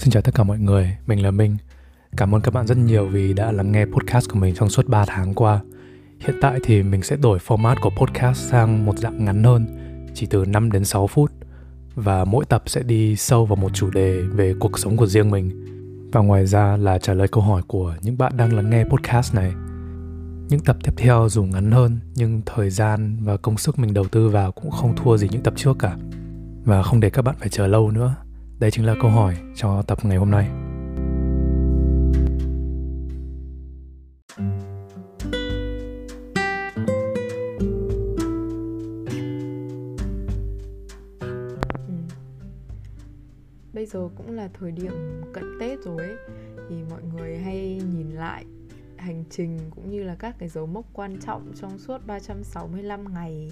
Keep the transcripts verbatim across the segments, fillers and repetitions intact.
Xin chào tất cả mọi người, mình là Minh. Cảm ơn các bạn rất nhiều vì đã lắng nghe podcast của mình trong suốt ba tháng qua. Hiện tại thì mình sẽ đổi format của podcast sang một dạng ngắn hơn, chỉ từ năm đến sáu phút. Và mỗi tập sẽ đi sâu vào một chủ đề về cuộc sống của riêng mình. Và ngoài ra là trả lời câu hỏi của những bạn đang lắng nghe podcast này. Những tập tiếp theo dù ngắn hơn, nhưng thời gian và công sức mình đầu tư vào cũng không thua gì những tập trước cả. Và không để các bạn phải chờ lâu nữa, đây chính là câu hỏi cho tập ngày hôm nay. Bây giờ cũng là thời điểm cận Tết rồi ấy, thì mọi người hay nhìn lại hành trình cũng như là các cái dấu mốc quan trọng trong suốt ba trăm sáu mươi lăm ngày.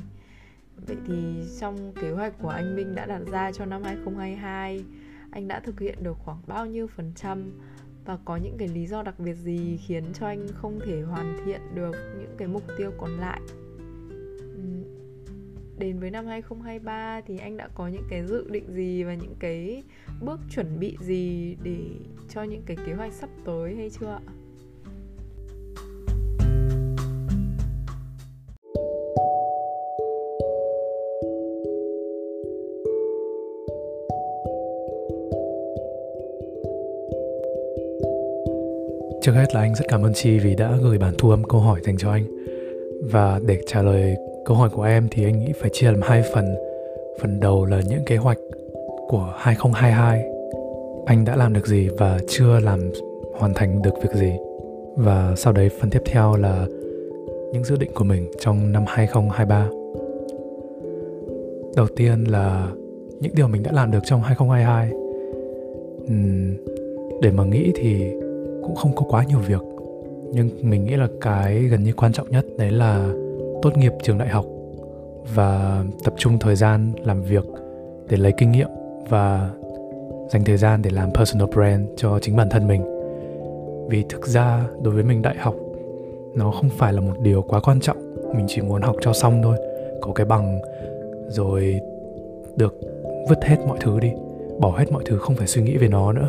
Vậy thì trong kế hoạch của anh Minh đã đặt ra cho năm hai không hai hai, anh đã thực hiện được khoảng bao nhiêu phần trăm và có những cái lý do đặc biệt gì khiến cho anh không thể hoàn thiện được những cái mục tiêu còn lại? Đến với năm hai không hai ba thì anh đã có những cái dự định gì và những cái bước chuẩn bị gì để cho những cái kế hoạch sắp tới hay chưa ạ? Trước hết là anh rất cảm ơn Chi vì đã gửi bản thu âm câu hỏi dành cho anh. Và để trả lời câu hỏi của em thì anh nghĩ phải chia làm hai phần. Phần đầu là những kế hoạch của hai không hai hai, anh đã làm được gì và chưa làm hoàn thành được việc gì. Và sau đấy phần tiếp theo là những dự định của mình trong năm hai không hai ba. Đầu tiên là những điều mình đã làm được trong hai không hai hai. uhm, Để mà nghĩ thì cũng không có quá nhiều việc, nhưng mình nghĩ là cái gần như quan trọng nhất đấy là tốt nghiệp trường đại học và tập trung thời gian làm việc để lấy kinh nghiệm và dành thời gian để làm personal brand cho chính bản thân mình. Vì thực ra đối với mình đại học nó không phải là một điều quá quan trọng, mình chỉ muốn học cho xong thôi, có cái bằng rồi được vứt hết mọi thứ đi, bỏ hết mọi thứ, không phải suy nghĩ về nó nữa.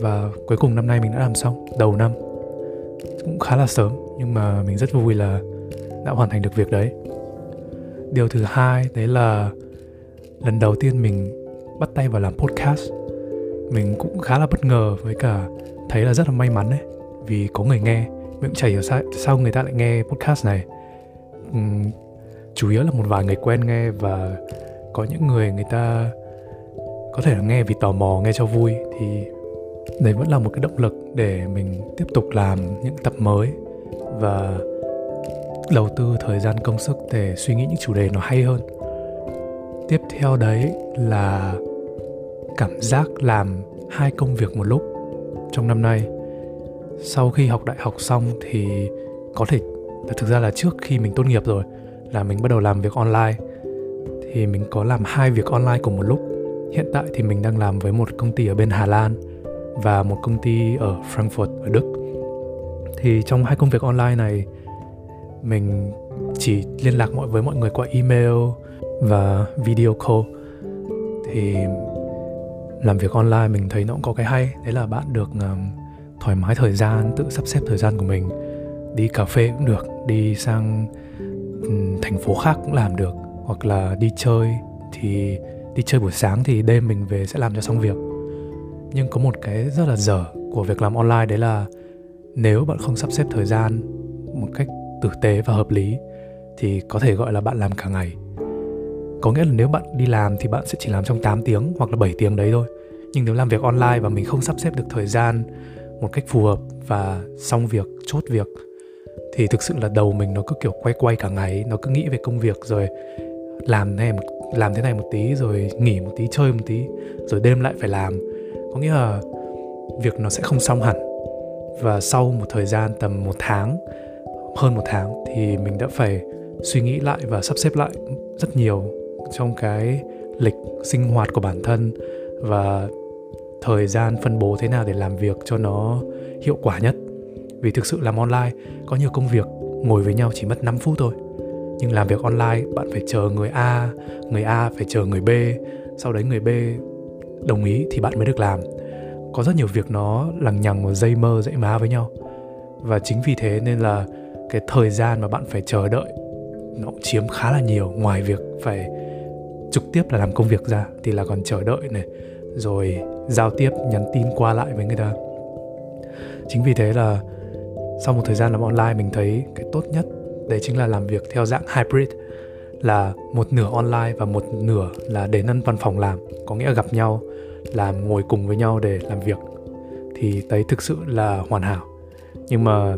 Và cuối cùng năm nay mình đã làm xong, đầu năm. Cũng khá là sớm, nhưng mà mình rất vui là đã hoàn thành được việc đấy. Điều thứ hai, đấy là lần đầu tiên mình bắt tay vào làm podcast. Mình cũng khá là bất ngờ với cả thấy là rất là may mắn đấy, vì có người nghe. Mình cũng chả hiểu sao, sao người ta lại nghe podcast này. uhm, Chủ yếu là một vài người quen nghe, và có những người người ta có thể là nghe vì tò mò, nghe cho vui. Thì đấy vẫn là một cái động lực để mình tiếp tục làm những tập mới và đầu tư thời gian công sức để suy nghĩ những chủ đề nó hay hơn. Tiếp theo đấy là cảm giác làm hai công việc một lúc trong năm nay. Sau khi học đại học xong thì có thể thực ra là trước khi mình tốt nghiệp rồi là mình bắt đầu làm việc online. Thì mình có làm hai việc online cùng một lúc. Hiện tại thì mình đang làm với một công ty ở bên Hà Lan và một công ty ở Frankfurt ở Đức. Thì trong hai công việc online này, mình chỉ liên lạc với mọi người qua email và video call. Thì làm việc online mình thấy nó cũng có cái hay, đấy là bạn được um, thoải mái thời gian, tự sắp xếp thời gian của mình. Đi cà phê cũng được, đi sang um, thành phố khác cũng làm được. Hoặc là đi chơi, thì đi chơi buổi sáng thì đêm mình về sẽ làm cho xong việc. Nhưng có một cái rất là dở của việc làm online, đấy là nếu bạn không sắp xếp thời gian một cách tử tế và hợp lý thì có thể gọi là bạn làm cả ngày. Có nghĩa là nếu bạn đi làm thì bạn sẽ chỉ làm trong tám tiếng hoặc là bảy tiếng đấy thôi. Nhưng nếu làm việc online và mình không sắp xếp được thời gian một cách phù hợp và xong việc, chốt việc, thì thực sự là đầu mình nó cứ kiểu quay quay cả ngày. Nó cứ nghĩ về công việc rồi làm, này, làm thế này một tí, rồi nghỉ một tí, chơi một tí, rồi đêm lại phải làm. Có nghĩa là việc nó sẽ không xong hẳn. Và sau một thời gian tầm một tháng, hơn một tháng, thì mình đã phải suy nghĩ lại và sắp xếp lại rất nhiều trong cái lịch sinh hoạt của bản thân và thời gian phân bố thế nào để làm việc cho nó hiệu quả nhất. Vì thực sự làm online có nhiều công việc ngồi với nhau chỉ mất năm phút thôi, nhưng làm việc online bạn phải chờ người A, người A phải chờ người B, sau đấy người B đồng ý thì bạn mới được làm. có rất nhiều việc nó lằng nhằng và dây mơ dậy má với nhau. Và chính vì thế nên là cái thời gian mà bạn phải chờ đợi nó chiếm khá là nhiều. Ngoài việc phải trực tiếp là làm công việc ra thì là còn chờ đợi này, rồi giao tiếp, nhắn tin qua lại với người ta. Chính vì thế là sau một thời gian làm online, mình thấy cái tốt nhất đấy chính là làm việc theo dạng hybrid, là một nửa online và một nửa là đến văn phòng làm. Có nghĩa là gặp nhau, làm ngồi cùng với nhau để làm việc. Thì đấy thực sự là hoàn hảo. Nhưng mà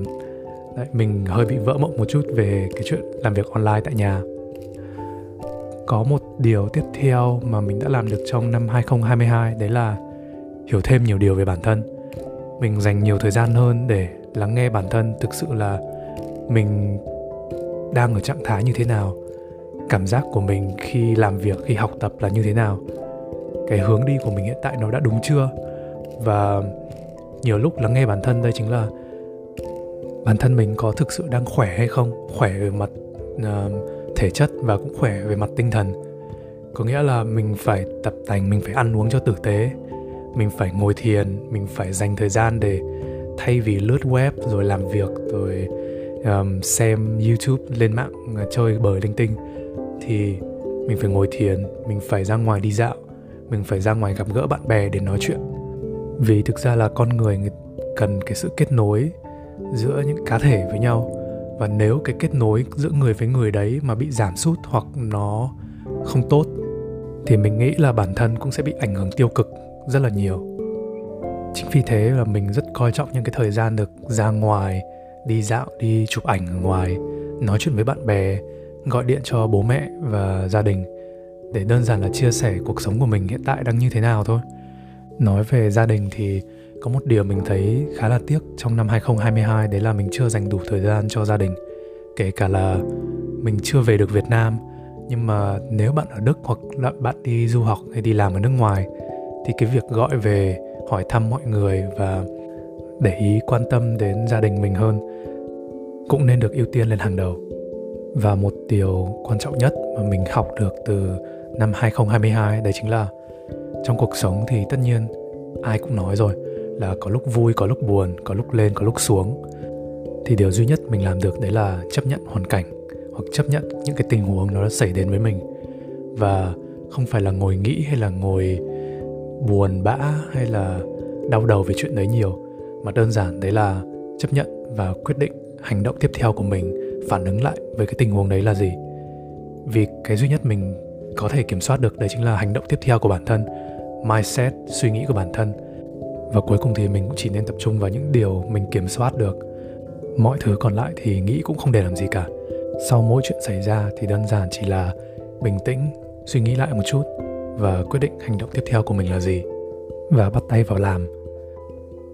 đấy, mình hơi bị vỡ mộng một chút về cái chuyện làm việc online tại nhà. Có một điều tiếp theo mà mình đã làm được trong năm hai không hai hai, đấy là hiểu thêm nhiều điều về bản thân. Mình dành nhiều thời gian hơn để lắng nghe bản thân, thực sự là mình đang ở trạng thái như thế nào, cảm giác của mình khi làm việc, khi học tập là như thế nào, cái hướng đi của mình hiện tại nó đã đúng chưa. Và nhiều lúc lắng nghe bản thân đây chính là bản thân mình có thực sự đang khỏe hay không, khỏe về mặt uh, thể chất và cũng khỏe về mặt tinh thần. Có nghĩa là mình phải tập tành, mình phải ăn uống cho tử tế, mình phải ngồi thiền, mình phải dành thời gian để thay vì lướt web rồi làm việc rồi um, xem YouTube, lên mạng chơi bời linh tinh, thì mình phải ngồi thiền, mình phải ra ngoài đi dạo, mình phải ra ngoài gặp gỡ bạn bè để nói chuyện. Vì thực ra là con người cần cái sự kết nối giữa những cá thể với nhau. Và nếu cái kết nối giữa người với người đấy mà bị giảm sút hoặc nó không tốt thì mình nghĩ là bản thân cũng sẽ bị ảnh hưởng tiêu cực rất là nhiều. Chính vì thế là mình rất coi trọng những cái thời gian được ra ngoài, đi dạo, đi chụp ảnh ở ngoài, nói chuyện với bạn bè, gọi điện cho bố mẹ và gia đình để đơn giản là chia sẻ cuộc sống của mình hiện tại đang như thế nào thôi. Nói về gia đình thì có một điều mình thấy khá là tiếc trong năm hai không hai hai, đấy là mình chưa dành đủ thời gian cho gia đình. Kể cả là mình chưa về được Việt Nam, nhưng mà nếu bạn ở Đức hoặc là bạn đi du học hay đi làm ở nước ngoài thì cái việc gọi về hỏi thăm mọi người và để ý quan tâm đến gia đình mình hơn cũng nên được ưu tiên lên hàng đầu. Và một điều quan trọng nhất mà mình học được từ năm hai không hai hai đấy chính là trong cuộc sống thì tất nhiên ai cũng nói rồi là có lúc vui, có lúc buồn, có lúc lên, có lúc xuống. Thì điều duy nhất mình làm được đấy là chấp nhận hoàn cảnh hoặc chấp nhận những cái tình huống nó đã xảy đến với mình. Và không phải là ngồi nghĩ hay là ngồi buồn bã hay là đau đầu về chuyện đấy nhiều, mà đơn giản đấy là chấp nhận và quyết định hành động tiếp theo của mình, phản ứng lại với cái tình huống đấy là gì. Vì cái duy nhất mình có thể kiểm soát được đấy chính là hành động tiếp theo của bản thân, mindset, suy nghĩ của bản thân. Và cuối cùng thì mình cũng chỉ nên tập trung vào những điều mình kiểm soát được. Mọi thứ còn lại thì nghĩ cũng không để làm gì cả. Sau mỗi chuyện xảy ra thì đơn giản chỉ là bình tĩnh, suy nghĩ lại một chút và quyết định hành động tiếp theo của mình là gì, và bắt tay vào làm.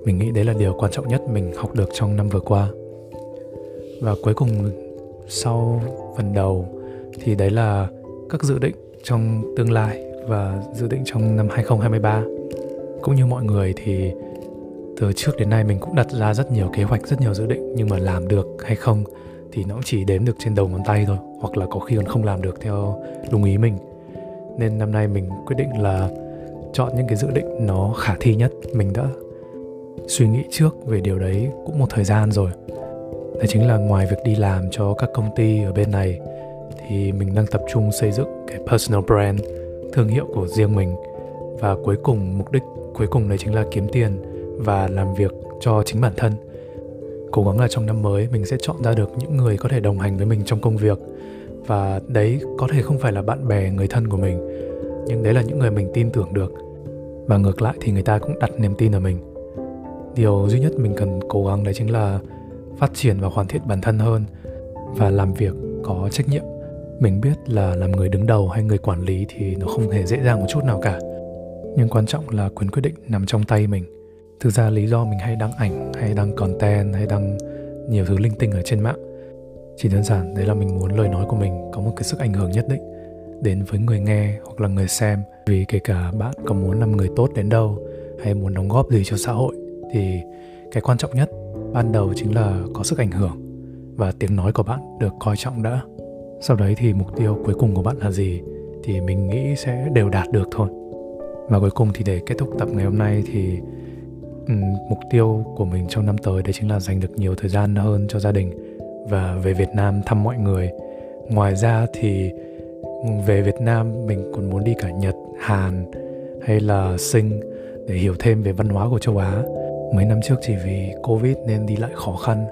Mình nghĩ đấy là điều quan trọng nhất mình học được trong năm vừa qua. Và cuối cùng sau phần đầu thì đấy là các dự định trong tương lai và dự định trong năm hai không hai ba. Cũng như mọi người thì từ trước đến nay mình cũng đặt ra rất nhiều kế hoạch, rất nhiều dự định, nhưng mà làm được hay không thì nó cũng chỉ đếm được trên đầu ngón tay thôi, hoặc là có khi còn không làm được theo đúng ý mình. Nên năm nay mình quyết định là chọn những cái dự định nó khả thi nhất. Mình đã suy nghĩ trước về điều đấy cũng một thời gian rồi. Đấy chính là ngoài việc đi làm cho các công ty ở bên này thì mình đang tập trung xây dựng cái personal brand, thương hiệu của riêng mình. Và cuối cùng, mục đích cuối cùng đấy chính là kiếm tiền và làm việc cho chính bản thân. Cố gắng là trong năm mới mình sẽ chọn ra được những người có thể đồng hành với mình trong công việc. Và đấy có thể không phải là bạn bè, người thân của mình, nhưng đấy là những người mình tin tưởng được. Và ngược lại thì người ta cũng đặt niềm tin ở mình. Điều duy nhất mình cần cố gắng đấy chính là phát triển và hoàn thiện bản thân hơn và làm việc có trách nhiệm. Mình biết là làm người đứng đầu hay người quản lý thì nó không hề dễ dàng một chút nào cả, nhưng quan trọng là quyền quyết định nằm trong tay mình. Thực ra lý do mình hay đăng ảnh, hay đăng content, hay đăng nhiều thứ linh tinh ở trên mạng chỉ đơn giản đấy là mình muốn lời nói của mình có một cái sức ảnh hưởng nhất định đến với người nghe hoặc là người xem. Vì kể cả bạn có muốn làm người tốt đến đâu hay muốn đóng góp gì cho xã hội thì cái quan trọng nhất ban đầu chính là có sức ảnh hưởng và tiếng nói của bạn được coi trọng đã. Sau đấy thì mục tiêu cuối cùng của bạn là gì thì mình nghĩ sẽ đều đạt được thôi. Và cuối cùng thì để kết thúc tập ngày hôm nay thì um, mục tiêu của mình trong năm tới đấy chính là dành được nhiều thời gian hơn cho gia đình và về Việt Nam thăm mọi người. Ngoài ra thì về Việt Nam mình còn muốn đi cả Nhật, Hàn hay là Sing để hiểu thêm về văn hóa của châu Á. Mấy năm trước chỉ vì Covid nên đi lại khó khăn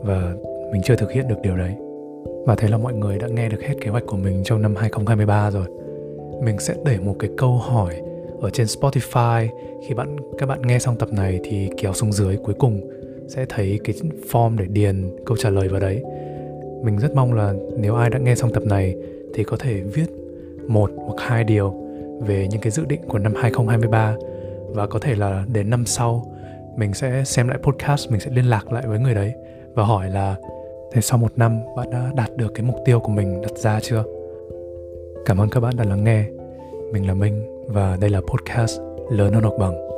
và mình chưa thực hiện được điều đấy. Và thế là mọi người đã nghe được hết kế hoạch của mình trong năm hai không hai ba rồi. Mình sẽ để một cái câu hỏi ở trên Spotify. Khi bạn các bạn nghe xong tập này thì kéo xuống dưới, cuối cùng sẽ thấy cái form để điền câu trả lời vào đấy. Mình rất mong là nếu ai đã nghe xong tập này thì có thể viết một hoặc hai điều về những cái dự định của năm hai không hai ba. Và có thể là đến năm sau mình sẽ xem lại podcast, mình sẽ liên lạc lại với người đấy và hỏi là thế sau một năm bạn đã đạt được cái mục tiêu của mình đặt ra chưa? Cảm ơn các bạn đã lắng nghe. Mình là Minh và đây là podcast Lớn Hơn Học Bằng.